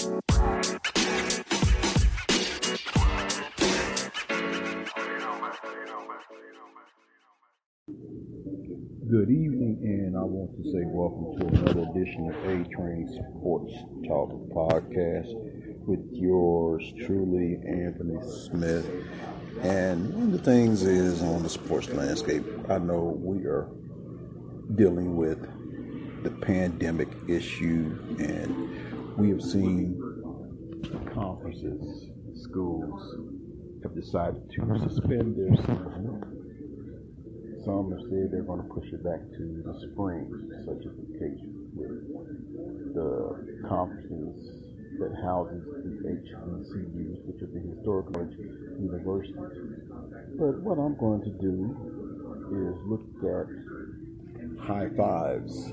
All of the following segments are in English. Good evening, and I want to say welcome to another edition of A-Train Sports Talk Podcast with yours truly, Anthony Smith. And one of the things is on the sports landscape, I know we are dealing with the pandemic issue, and we have seen conferences, schools have decided to suspend their season. Some have said they're going to push it back to the spring, such as the case with the conferences that houses the HBCUs, which are the historical universities. But what I'm going to do is look at high fives,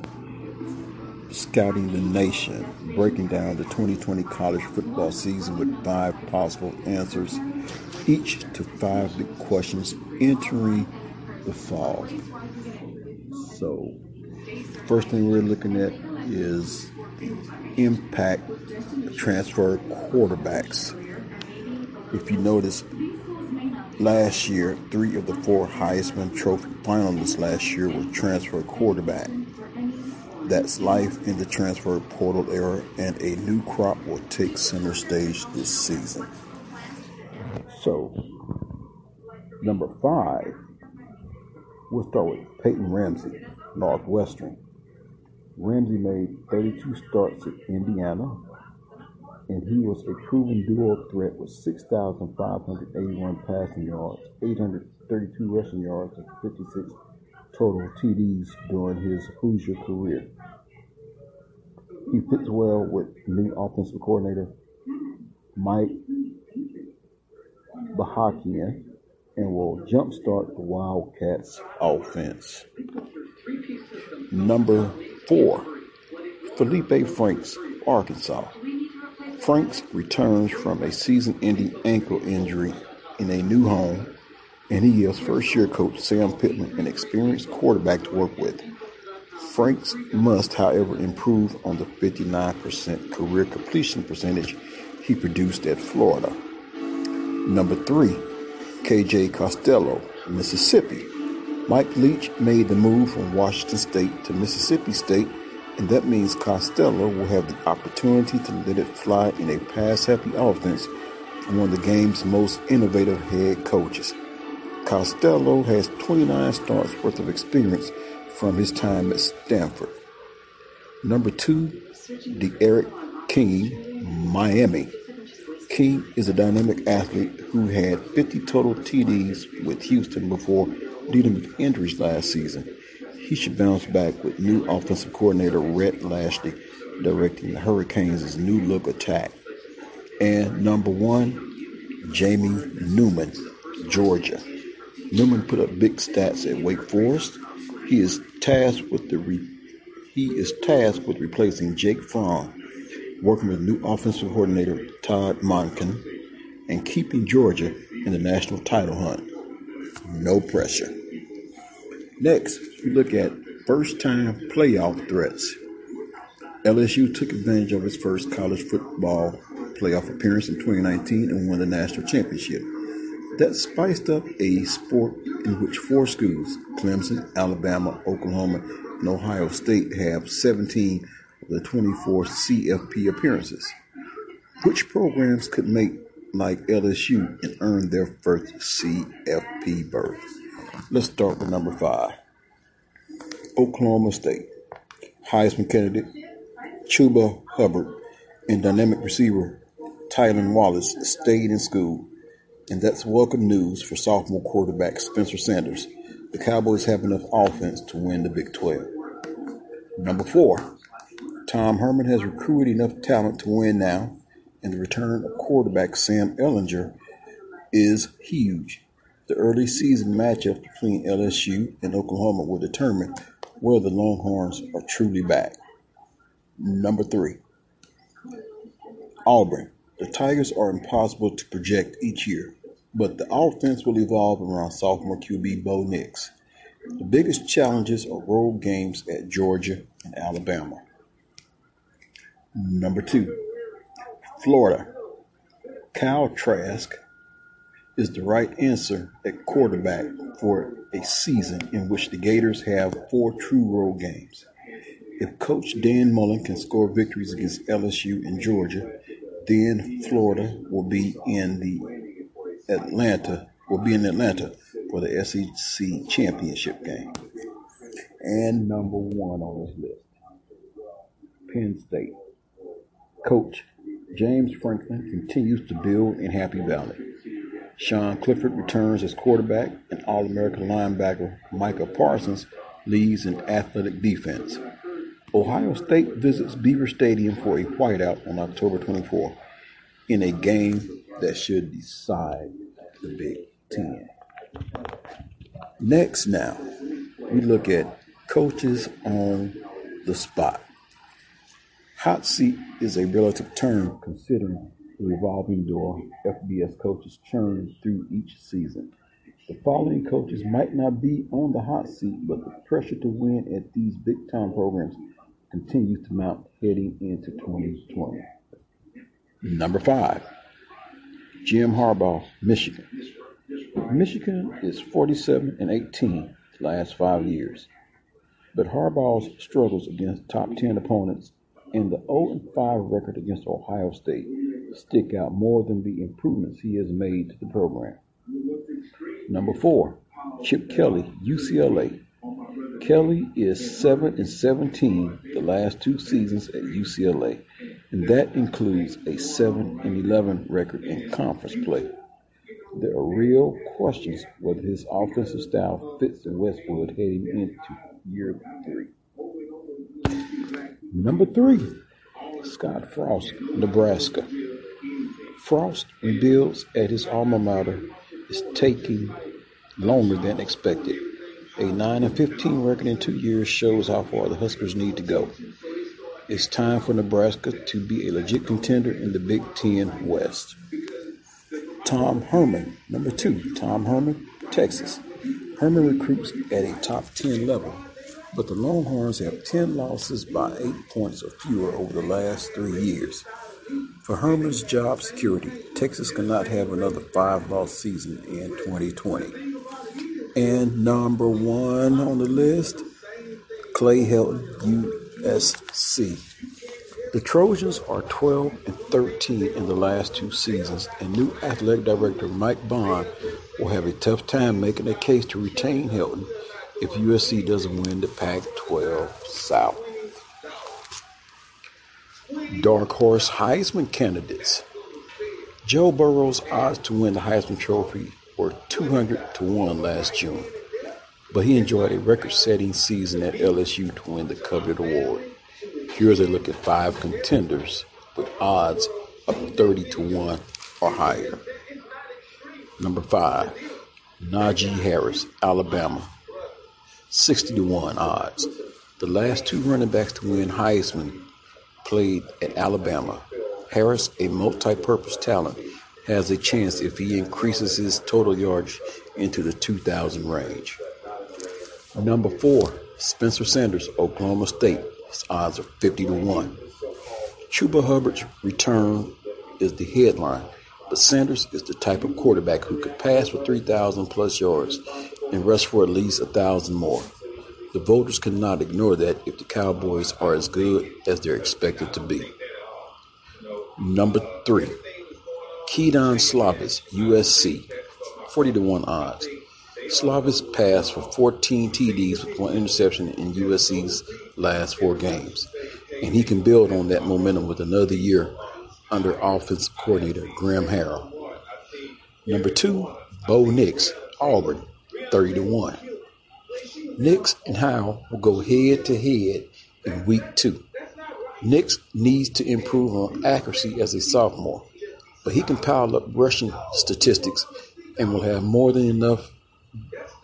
scouting the nation, breaking down the 2020 college football season with five possible answers, each to five big questions entering the fall. So, first thing we're looking at is impact transfer quarterbacks. If you notice, last year, three of the four Heisman Trophy finalists last year were transfer quarterback. That's life in the transfer portal era, and a new crop will take center stage this season. So, number five, we'll start with Peyton Ramsey, Northwestern. Ramsey made 32 starts at Indiana, and he was a proven dual threat with 6,581 passing yards, 832 rushing yards, and 56 total TDs during his Hoosier career. He fits well with new offensive coordinator Mike Bajakian, and will jumpstart the Wildcats' offense. Number four, Felipe Franks, Arkansas. Franks returns from a season-ending ankle injury in a new home, and he gives first-year coach Sam Pittman an experienced quarterback to work with. Franks must, however, improve on the 59% career completion percentage he produced at Florida. Number three, KJ Costello, Mississippi. Mike Leach made the move from Washington State to Mississippi State, and that means Costello will have the opportunity to let it fly in a pass-happy offense from one of the game's most innovative head coaches. Costello has 29 starts worth of experience from his time at Stanford. Number two, De'Eric King, Miami. King is a dynamic athlete who had 50 total TDs with Houston before dealing with injuries last season. He should bounce back with new offensive coordinator Rhett Lashlee directing the Hurricanes' new-look attack. And number one, Jamie Newman, Georgia. Newman put up big stats at Wake Forest. He is tasked with replacing Jake Fromm, working with new offensive coordinator Todd Monken, and keeping Georgia in the national title hunt. No pressure. Next, we look at first-time playoff threats. LSU took advantage of its first college football playoff appearance in 2019 and won the national championship. That spiced up a sport in which four schools, Clemson, Alabama, Oklahoma, and Ohio State, have 17 the 24 CFP appearances. Which programs could make like LSU and earn their first CFP berth? Let's start with number five, Oklahoma State. Heisman candidate Chuba Hubbard and dynamic receiver Tylen Wallace stayed in school, and that's welcome news for sophomore quarterback Spencer Sanders. The Cowboys have enough offense to win the Big 12. Number four, Tom Herman has recruited enough talent to win now, and the return of quarterback Sam Ellinger is huge. The early season matchup between LSU and Oklahoma will determine whether the Longhorns are truly back. Number three, Auburn. The Tigers are impossible to project each year, but the offense will evolve around sophomore QB Bo Nix. The biggest challenges are road games at Georgia and Alabama. Number two, Florida. Kyle Trask is the right answer at quarterback for a season in which the Gators have 4 true road games. If Coach Dan Mullen can score victories against LSU and Georgia, then Florida will be in Atlanta for the SEC championship game. And number one on this list, Penn State. Coach James Franklin continues to build in Happy Valley. Sean Clifford returns as quarterback, and All-American linebacker Micah Parsons leads an athletic defense. Ohio State visits Beaver Stadium for a whiteout on October 24 in a game that should decide the Big Ten. Next now, we look at coaches on the spot. Hot seat is a relative term considering the revolving door FBS coaches churn through each season. The following coaches might not be on the hot seat, but the pressure to win at these big-time programs continues to mount heading into 2020. Number 5, Jim Harbaugh, Michigan. Michigan is 47-18 the last 5 years, but Harbaugh's struggles against top 10 opponents and the 0-5 record against Ohio State stick out more than the improvements he has made to the program. Number 4, Chip Kelly, UCLA. Kelly is 7-17 the last 2 seasons at UCLA, and that includes a 7-11 record in conference play. There are real questions whether his offensive style fits the Westwood heading into year 3. Number 3, Scott Frost, Nebraska. Frost rebuilds at his alma mater is taking longer than expected. A 9-15 record in 2 years shows how far the Huskers need to go. It's time for Nebraska to be a legit contender in the Big Ten West. Tom Herman, number 2. Tom Herman, Texas. Herman recruits at a top 10 level, but the Longhorns have 10 losses by 8 points or fewer over the last 3 years. For Herman's job security, Texas cannot have another 5-loss season in 2020. And number 1 on the list, Clay Helton, USC. The Trojans are 12-13 in the last 2 seasons, and new athletic director Mike Bond will have a tough time making a case to retain Helton if USC doesn't win the Pac-12 South. Dark Horse Heisman candidates. Joe Burrow's odds to win the Heisman Trophy were 200-1 last June, but he enjoyed a record-setting season at LSU to win the coveted award. Here's a look at 5 contenders with odds of 30-1 or higher. Number 5, Najee Harris, Alabama. 60-1 odds. The last 2 running backs to win Heisman played at Alabama. Harris, a multi-purpose talent, has a chance if he increases his total yardage into the 2,000 range. Number 4, Spencer Sanders, Oklahoma State. His odds are 50-1. Chuba Hubbard's return is the headline, but Sanders is the type of quarterback who could pass for 3,000-plus yards and rush for at least 1,000 more. The voters cannot ignore that if the Cowboys are as good as they're expected to be. Number 3, Kedon Slovis, USC, 40-1 odds. Slovis passed for 14 TDs with 1 interception in USC's last 4 games, and he can build on that momentum with another year under offensive coordinator Graham Harrell. Number 2, Bo Nix, Auburn, 30-1. Nix and Howell will go head-to-head in Week 2. Nix needs to improve on accuracy as a sophomore, but he can pile up rushing statistics and will have more than enough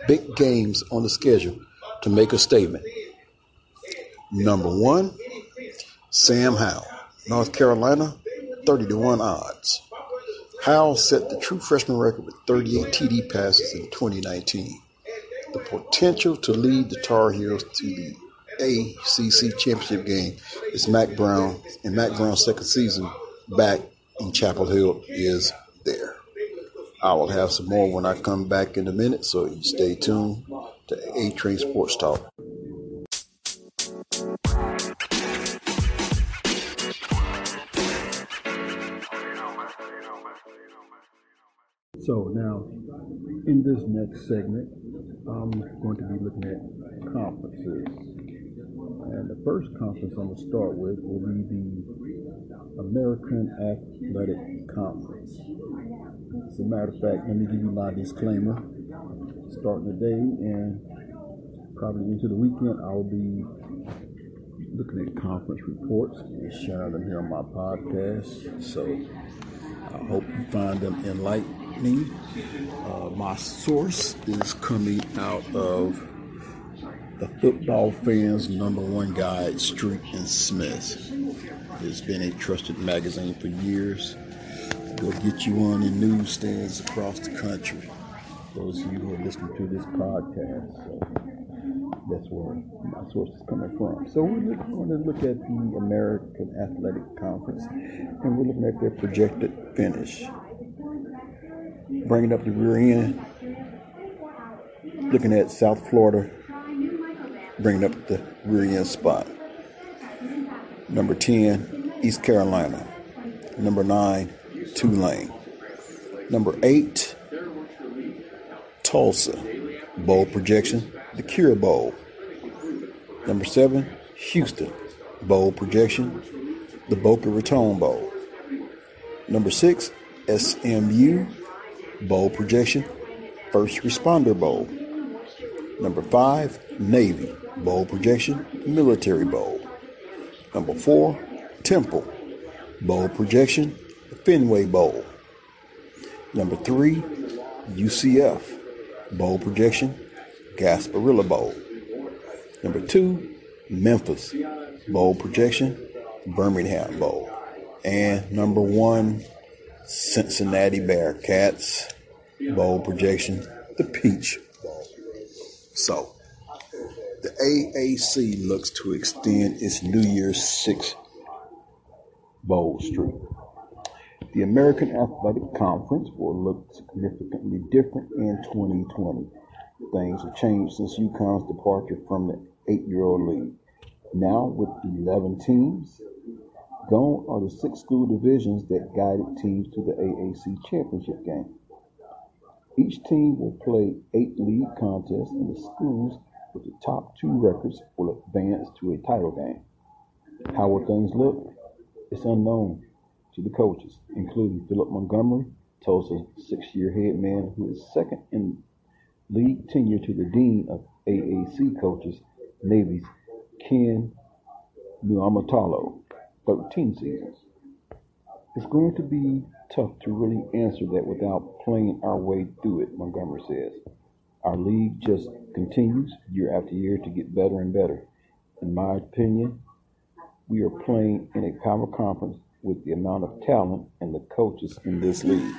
big games on the schedule to make a statement. Number 1, Sam Howell, North Carolina, 30-1 odds. Howell set the true freshman record with 38 TD passes in 2019. The potential to lead the Tar Heels to the ACC championship game is Mack Brown's second season back in Chapel Hill is there. I will have some more when I come back in a minute, so you stay tuned to A-Train Sports Talk. So now, in this next segment, I'm going to be looking at conferences. And the first conference I'm going to start with will be the American Athletic Conference. As a matter of fact, let me give you my disclaimer. Starting today and probably into the weekend, I'll be looking at conference reports and sharing them here on my podcast. So I hope you find them enlightening. My source is coming out of the Football Fans Number One Guide, Street and Smith. It's been a trusted magazine for years. Go get you on in newsstands across the country. Those of you who are listening to this podcast, so that's where my source is coming from. So we're going to look at the American Athletic Conference, and we're looking at their projected finish. Bringing up the rear end, looking at South Florida, bringing up the rear end spot. Number 10, East Carolina. Number 9, Tulane. Number 8, Tulsa. Bowl projection, the Cure Bowl. Number 7, Houston. Bowl projection, the Boca Raton Bowl. Number 6, SMU. Bowl projection, First Responder Bowl. Number 5, Navy. Bowl projection, Military Bowl. Number 4, Temple. Bowl projection, Fenway Bowl. Number 3, UCF. Bowl projection, Gasparilla Bowl. Number 2, Memphis. Bowl projection, Birmingham Bowl. And number 1, Cincinnati Bearcats. Bowl projection, the Peach Bowl. So, the AAC looks to extend its New Year's Six bowl streak. The American Athletic Conference will look significantly different in 2020. Things have changed since UConn's departure from the 8-year-old league. Now with 11 teams, gone are the 6 school divisions that guided teams to the AAC championship game. Each team will play 8 league contests, and the schools with the top 2 records will advance to a title game. How will things look? It's unknown to the coaches, including Philip Montgomery, Tulsa's 6-year head man, who is second in league tenure to the dean of AAC coaches, Navy's Ken Niumatalolo, 13 seasons. It's going to be tough to really answer that without playing our way through it, Montgomery says. Our league just continues year after year to get better and better. In my opinion, we are playing in a power conference with the amount of talent and the coaches in this league.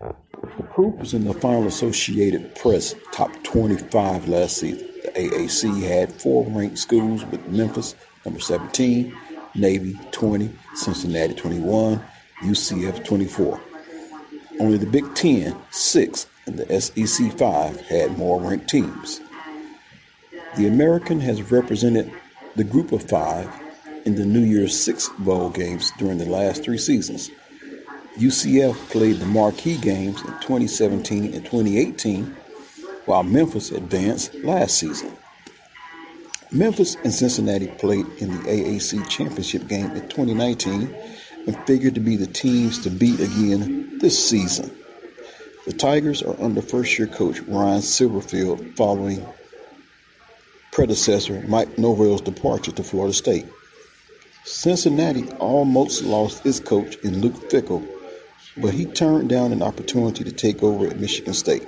The proof was in the final Associated Press top 25 last season. The AAC had 4 ranked schools, with Memphis, number 17, Navy, 20, Cincinnati, 21, UCF, 24. Only the Big Ten, 6, and the SEC, 5, had more ranked teams. The American has represented the group of 5 in the New Year's Six bowl games during the last 3 seasons. UCF played the marquee games in 2017 and 2018, while Memphis advanced last season. Memphis and Cincinnati played in the AAC championship game in 2019 and figured to be the teams to beat again this season. The Tigers are under first-year coach Ryan Silverfield following predecessor Mike Norvell's departure to Florida State. Cincinnati almost lost its coach in Luke Fickell, but he turned down an opportunity to take over at Michigan State.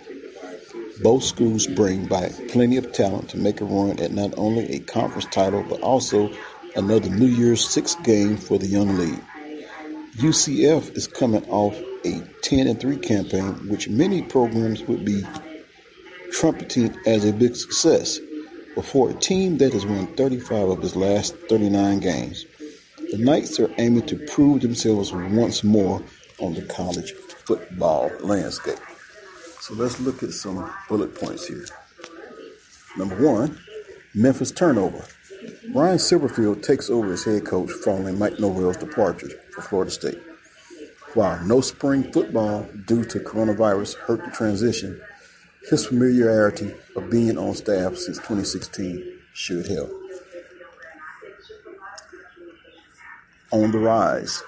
Both schools bring back plenty of talent to make a run at not only a conference title, but also another New Year's Six game for the young league. UCF is coming off a 10-3 campaign, which many programs would be trumpeting as a big success. But for a team that has won 35 of its last 39 games, the Knights are aiming to prove themselves once more on the college football landscape. So let's look at some bullet points here. Number one, Memphis turnover. Ryan Silverfield takes over as head coach following Mike Norvell's departure for Florida State. While no spring football due to coronavirus hurt the transition, his familiarity of being on staff since 2016 should help. On the rise,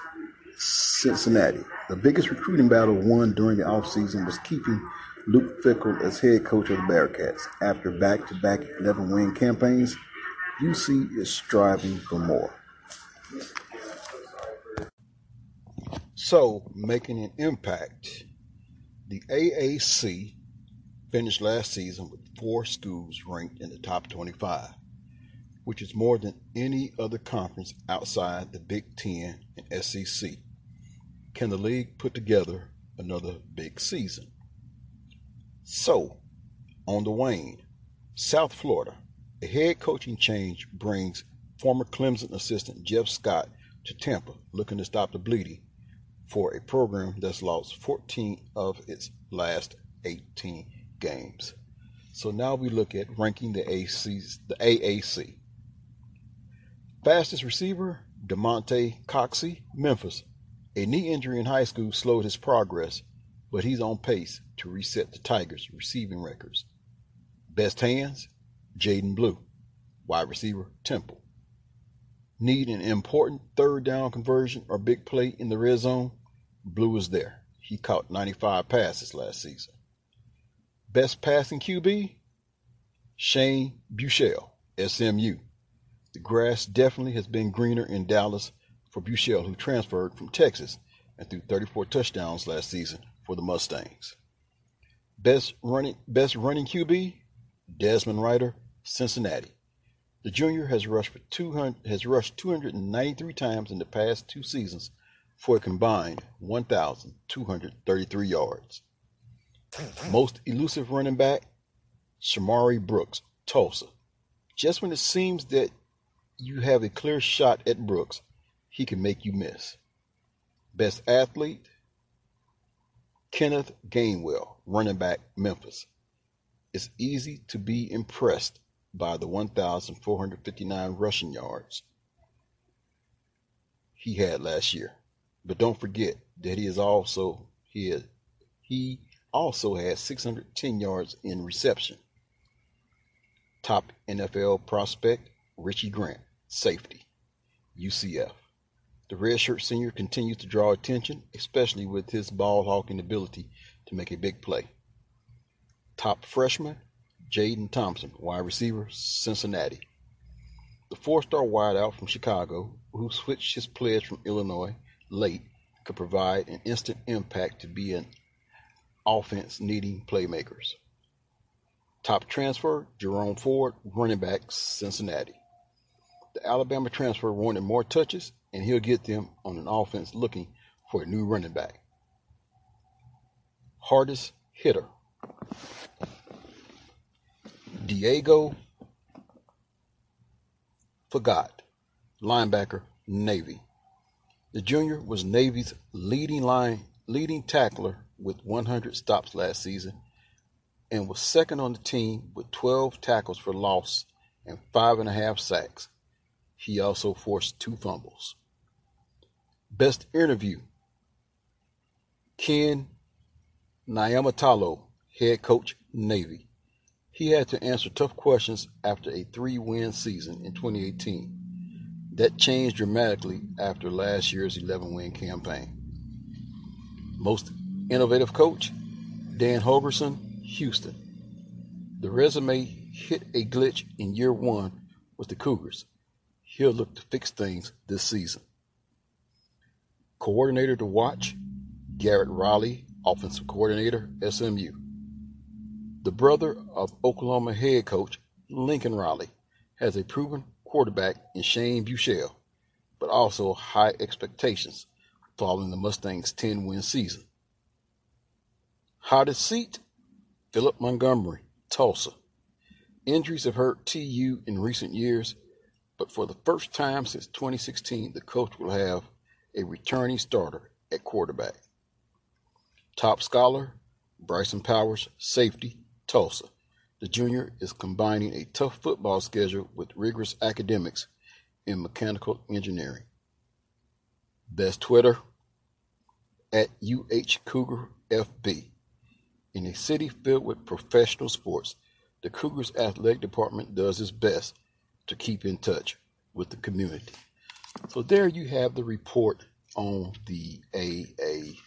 Cincinnati. The biggest recruiting battle won during the offseason was keeping Luke Fickell as head coach of the Bearcats. After back-to-back 11-win campaigns, UC is striving for more. So, making an impact, the AAC finished last season with 4 schools ranked in the top 25, which is more than any other conference outside the Big Ten and SEC. Can the league put together another big season? So, on the wane, South Florida. A head coaching change brings former Clemson assistant Jeff Scott to Tampa, looking to stop the bleeding for a program that's lost 14 of its last 18 games. So now we look at ranking the AAC. Fastest receiver, DeMonte Coxey, Memphis. A knee injury in high school slowed his progress, but he's on pace to reset the Tigers' receiving records. Best hands, Jaden Blue, wide receiver, Temple. Need an important third down conversion or big play in the red zone? Blue is there. He caught 95 passes last season. Best passing QB? Shane Buechele, SMU. The grass definitely has been greener in Dallas for Buechele, who transferred from Texas and threw 34 touchdowns last season for the Mustangs. Best running QB? Desmond Ridder, Cincinnati. The junior has rushed 293 times in the past 2 seasons for a combined 1,233 yards. Most elusive running back, Shamari Brooks, Tulsa. Just when it seems that you have a clear shot at Brooks, he can make you miss. Best athlete, Kenneth Gainwell, running back, Memphis. It's easy to be impressed by the 1,459 rushing yards he had last year. But don't forget that he also had 610 yards in reception. Top NFL prospect, Richie Grant, safety, UCF. The redshirt senior continues to draw attention, especially with his ball-hawking ability to make a big play. Top freshman, Jaden Thompson, wide receiver, Cincinnati. The 4-star wideout from Chicago, who switched his pledge from Illinois late, could provide an instant impact to be an offense needing playmakers. Top transfer, Jerome Ford, running back, Cincinnati. The Alabama transfer wanted more touches, and he'll get them on an offense looking for a new running back. Hardest hitter, Diego Fagot, linebacker, Navy. The junior was Navy's leading tackler with 100 stops last season and was second on the team with 12 tackles for loss and 5.5 sacks. He also forced 2 fumbles. Best interview, Ken Niumatalolo, head coach, Navy. He had to answer tough questions after a 3-win season in 2018. That changed dramatically after last year's 11-win campaign. Most innovative coach, Dan Hogerson, Houston. The resume hit a glitch in year 1 with the Cougars. He'll look to fix things this season. Coordinator to watch, Garrett Riley, offensive coordinator, SMU. The brother of Oklahoma head coach Lincoln Riley has a proven quarterback in Shane Buechele, but also high expectations following the Mustangs' 10-win season. Hottest seat, Philip Montgomery, Tulsa. Injuries have hurt TU in recent years, But for the first time since 2016, the coach will have a returning starter at quarterback. Top scholar, Bryson Powers, safety, Tulsa. The junior is combining a tough football schedule with rigorous academics in mechanical engineering. Best Twitter, at UHCougarFB. In a city filled with professional sports, the Cougars Athletic Department does its best to keep in touch with the community. So there you have the report on the AAC.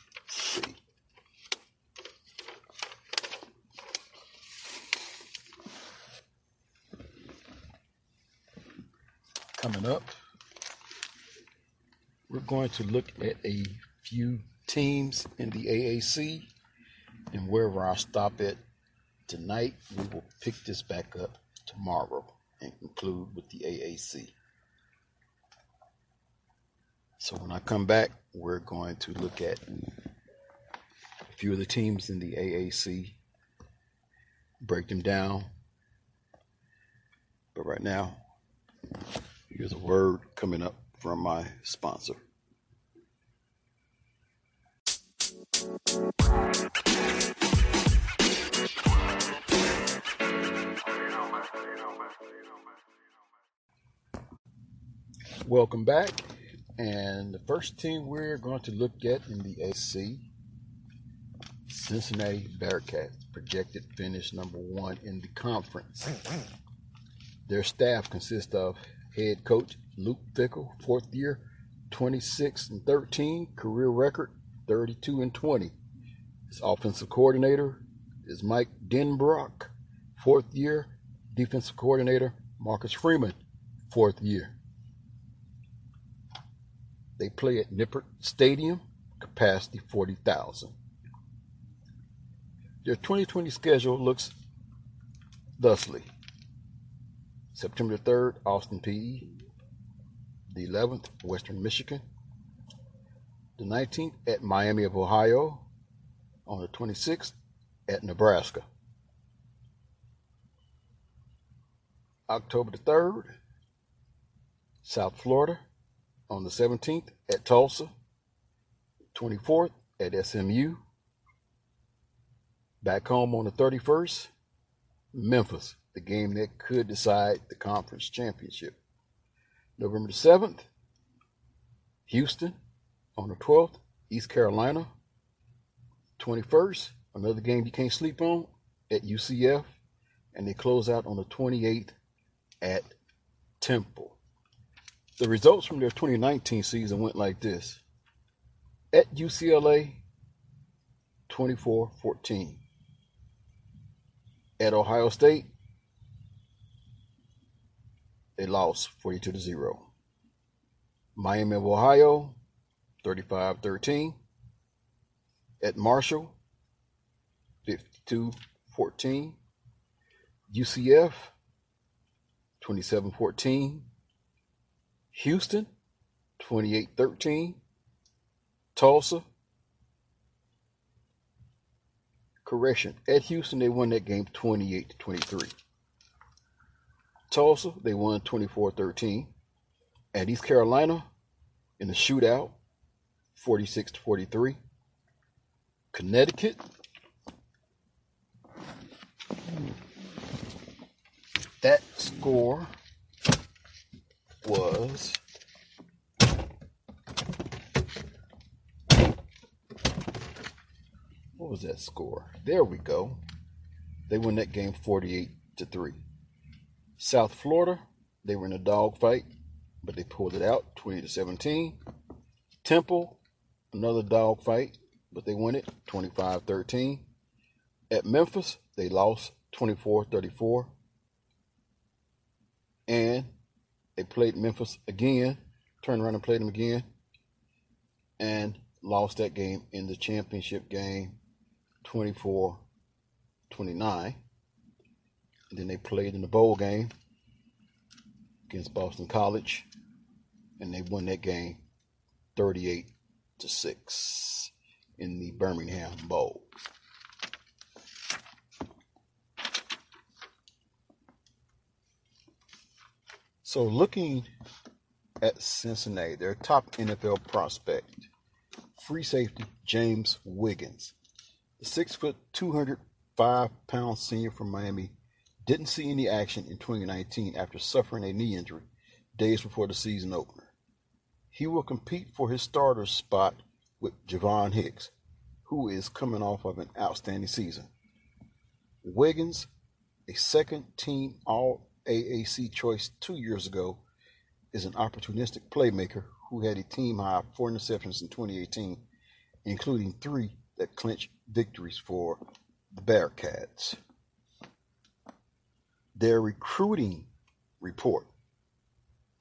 Coming up, we're going to look at a few teams in the AAC, and wherever I stop at tonight, we will pick this back up tomorrow and conclude with the AAC. So when I come back, we're going to look at a few of the teams in the AAC, break them down. But right now, here's a word coming up from my sponsor. Welcome back. And the first team we're going to look at in the AC, Cincinnati Bearcats, projected finish number 1 in the conference. Their staff consists of head coach Luke Fickell, fourth year, 26-13, career record 32-20. His offensive coordinator is Mike Denbrock, fourth year. Defensive coordinator Marcus Freeman, fourth year. They play at Nippert Stadium, capacity 40,000. Their 2020 schedule looks thusly. September 3rd, Austin, PE. The 11th, Western Michigan. The 19th, at Miami of Ohio. On the 26th, at Nebraska. October the 3rd, South Florida. On the 17th, at Tulsa. 24th, at SMU. Back home on the 31st, Memphis. The game that could decide the conference championship. November the 7th, Houston. On the 12th, East Carolina. 21st, another game you can't sleep on, at UCF. And they close out on the 28th at Temple. The results from their 2019 season went like this. At UCLA, 24-14. At Ohio State, they lost 42-0. Miami of Ohio, 35-13. At Marshall, 52-14. UCF, 27-14. Houston, 28-13. Tulsa. Correction. At Houston, they won that game 28-23. Tulsa, they won 24-13. At East Carolina, in the shootout, 46-43. Connecticut, that score was there we go. They won that game 48-3. South Florida, they were in a dogfight, but they pulled it out 20-17. Temple, another dogfight, but they won it 25-13. At Memphis, they lost 24-34. And they played Memphis again, turned around and played them again, and lost that game in the championship game 24-29. And then they played in the bowl game against Boston College, and they won that game 38-6 in the Birmingham Bowl. So looking at Cincinnati, their top NFL prospect, free safety James Wiggins, the 6 foot, 205-pound senior from Miami, didn't see any action in 2019 after suffering a knee injury days before the season opener. He will compete for his starter spot with Javon Hicks, who is coming off of an outstanding season. Wiggins, a second-team All-AAC choice 2 years ago, is an opportunistic playmaker who had a team-high 4 interceptions in 2018, including 3 that clinched victories for the Bearcats. Their recruiting report.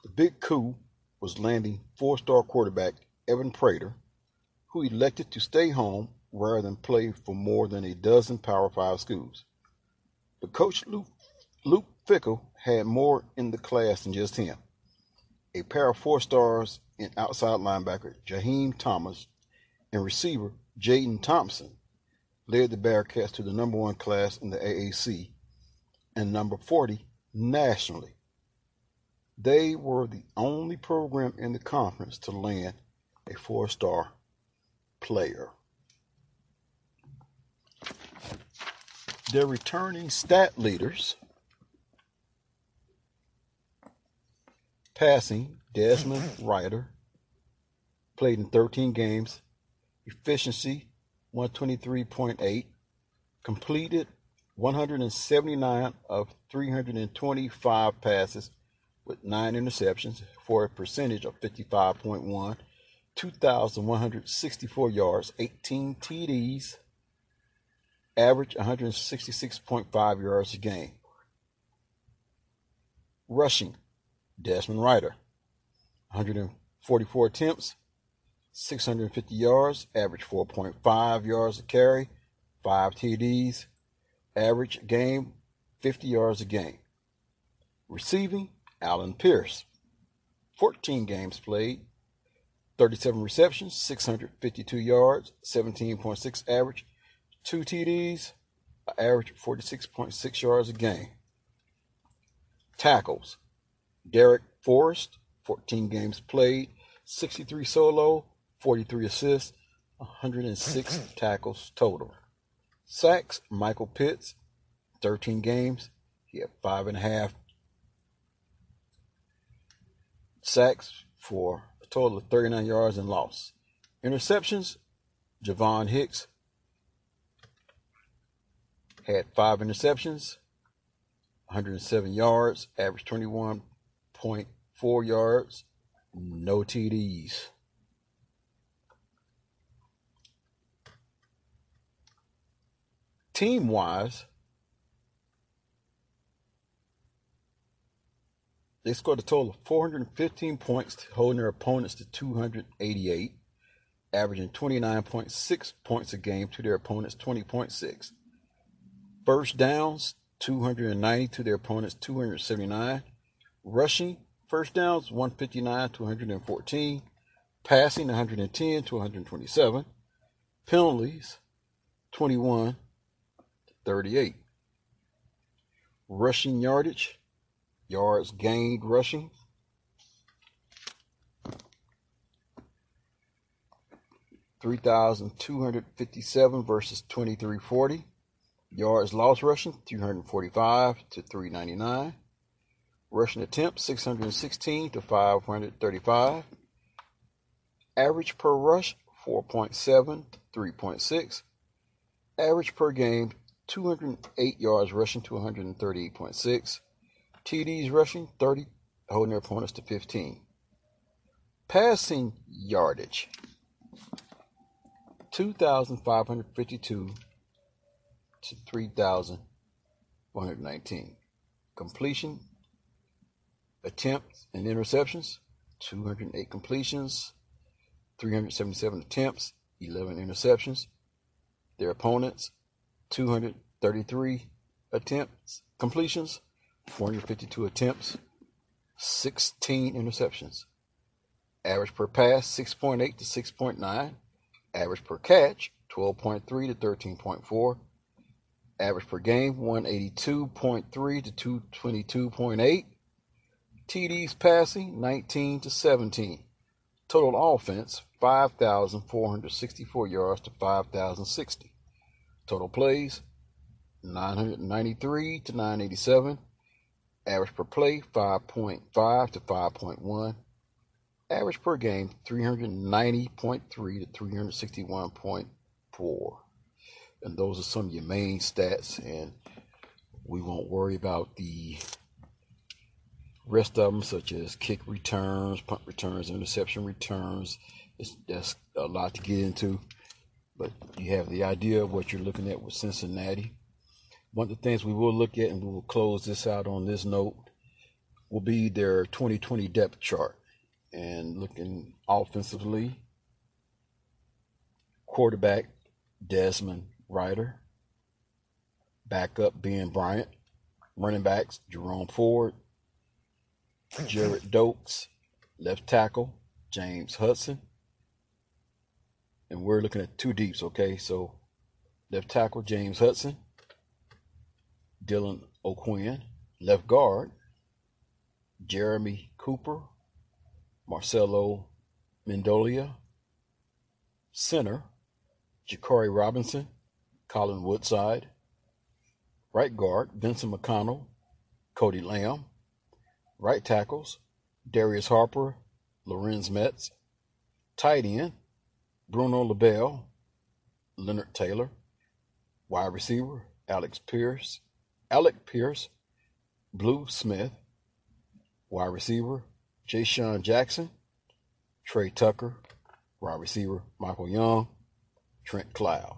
The big coup was landing 4-star quarterback Evan Prater, who elected to stay home rather than play for more than a dozen Power 5 schools. But Coach Luke Fickell had more in the class than just him. A pair of 4 stars in outside linebacker Jaheim Thomas and receiver Jaden Thompson led the Bearcats to the number 1 class in the AAC and number 40 nationally. They were the only program in the conference to land a 4-star player. Their returning stat leaders, passing, Desmond Ridder played in 13 games, efficiency 123.8, completed 179 of 325 passes with 9 interceptions for a percentage of 55.1, 2,164 yards, 18 TDs, average 166.5 yards a game. Rushing, Desmond Ridder, 144 attempts, 650 yards, average 4.5 yards a carry, 5 TDs, average a game, 50 yards a game. Receiving, Allen Pierce, 14 games played, 37 receptions, 652 yards, 17.6 average, 2 TDs, average 46.6 yards a game. Tackles, Derrick Forrest, 14 games played, 63 solo, 43 assists, 106 tackles total. Sacks, Michael Pitts, 13 games, he had 5.5 sacks for a total of 39 yards and loss. Interceptions, Javon Hicks had 5 interceptions, 107 yards, average 21.4 yards, no TDs. Team-wise, they scored a total of 415 points, holding their opponents to 288, averaging 29.6 points a game to their opponents 20.6. First downs, 290 to their opponents 279. Rushing first downs, 159 to 114. Passing, 110 to 127. Penalties, 21 to 38. Rushing yardage, yards gained rushing, $3,257 versus 2,340. Yards lost rushing, 345 to 399. Rushing attempts, 616 to 535. Average per rush, 4.7 to 3.6. Average per game, 208 yards rushing to 138.6. TDs rushing, 30, holding their opponents to 15. Passing yardage, 2,552 to 3,119. Completion, attempts and interceptions, 208 completions, 377 attempts, 11 interceptions. Their opponents, 233 attempts, completions, 452 attempts, 16 interceptions. Average per pass, 6.8 to 6.9. Average per catch, 12.3 to 13.4. Average per game, 182.3 to 222.8. TDs passing, 19 to 17. Total offense, 5,464 yards to 5,060. Total plays, 993 to 987. Average per play, 5.5 to 5.1. Average per game, 390.3 to 361.4. And those are some of your main stats, and we won't worry about the rest of them, such as kick returns, punt returns, interception returns. That's a lot to get into, but you have the idea of what you're looking at with Cincinnati. One of the things we will look at, and we will close this out on this note, will be their 2020 depth chart. And looking offensively, quarterback Desmond Ridder, backup Ben Bryant, running backs Jerome Ford, Jared Dokes, left tackle James Hudson, and we're looking at two deeps, okay? So left tackle James Hudson, Dylan O'Quinn, left guard Jeremy Cooper, Marcelo Mendolia, center Ja'Cory Robinson, Colin Woodside, right guard Vincent McConnell, Cody Lamb, right tackles Darius Harper, Lorenz Metz, tight end Bruno LaBelle, Leonard Taylor, wide receiver Alec Pierce, Blue Smith, wide receiver Ja'Shawn Jackson, Trey Tucker, wide receiver Michael Young, Trent Cloud.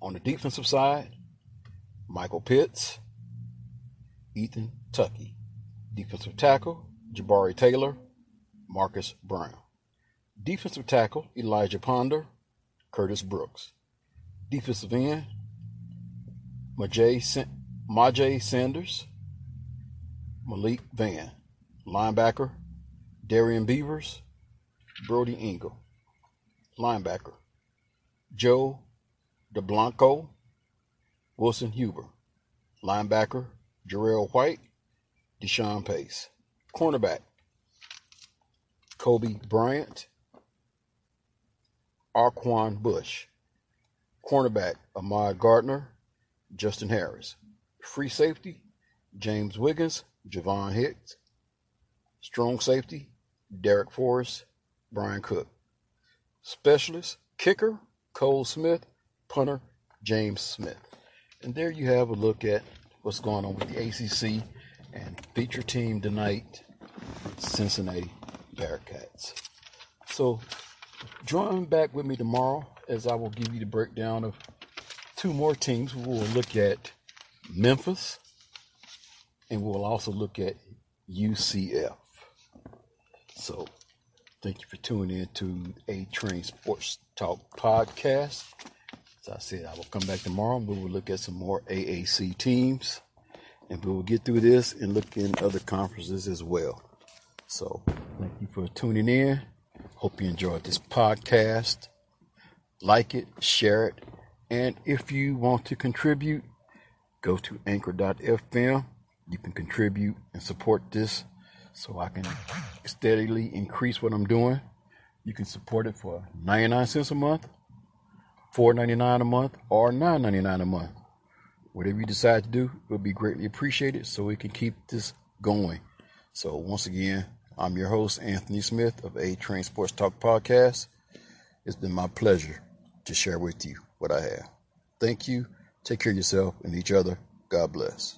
On the defensive side, Michael Pitts, Ethan Tucky, defensive tackle Jabari Taylor, Marcus Brown, defensive tackle Elijah Ponder, Curtis Brooks, defensive end Majay Sanders, Malik Van, linebacker Darian Beavers, Brody Ingle, linebacker Joe DeBlanco, Wilson Huber, linebacker Jarrell White, Deshaun Pace, cornerback Kobe Bryant, Arquan Bush, cornerback Ahmad Gardner, Justin Harris, free safety James Wiggins, Javon Hicks, strong safety Derrick Forrest, Brian Cook, specialist kicker Cole Smith, punter James Smith. And there you have a look at what's going on with the ACC and feature team tonight, Cincinnati Bearcats. So join back with me tomorrow as I will give you the breakdown of two more teams. We will look at Memphis, and we'll also look at UCF. So thank you for tuning in to A-Train Sports Talk Podcast. As I said, I will come back tomorrow. We will look at some more AAC teams, and we will get through this and look in other conferences as well. So thank you for tuning in. Hope you enjoyed this podcast. Like it, share it. And if you want to contribute, go to anchor.fm. You can contribute and support this so I can steadily increase what I'm doing. You can support it for 99 cents a month, $4.99 a month, or $9.99 a month. Whatever you decide to do, it will be greatly appreciated so we can keep this going. So once again, I'm your host, Anthony Smith of A-Train Sports Talk Podcast. It's been my pleasure to share with you what I have. Thank you. Take care of yourself and each other. God bless.